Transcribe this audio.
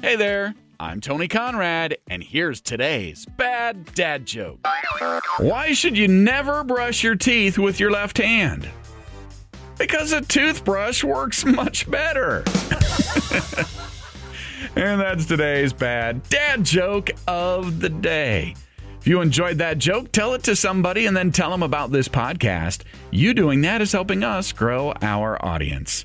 Hey there, I'm Tony Conrad, and here's today's bad dad joke. Why should you never brush your teeth with your left hand? Because a toothbrush works much better. And that's today's bad dad joke of the day. If you enjoyed that joke, tell it to somebody and then tell them about this podcast. You doing that is helping us grow our audience.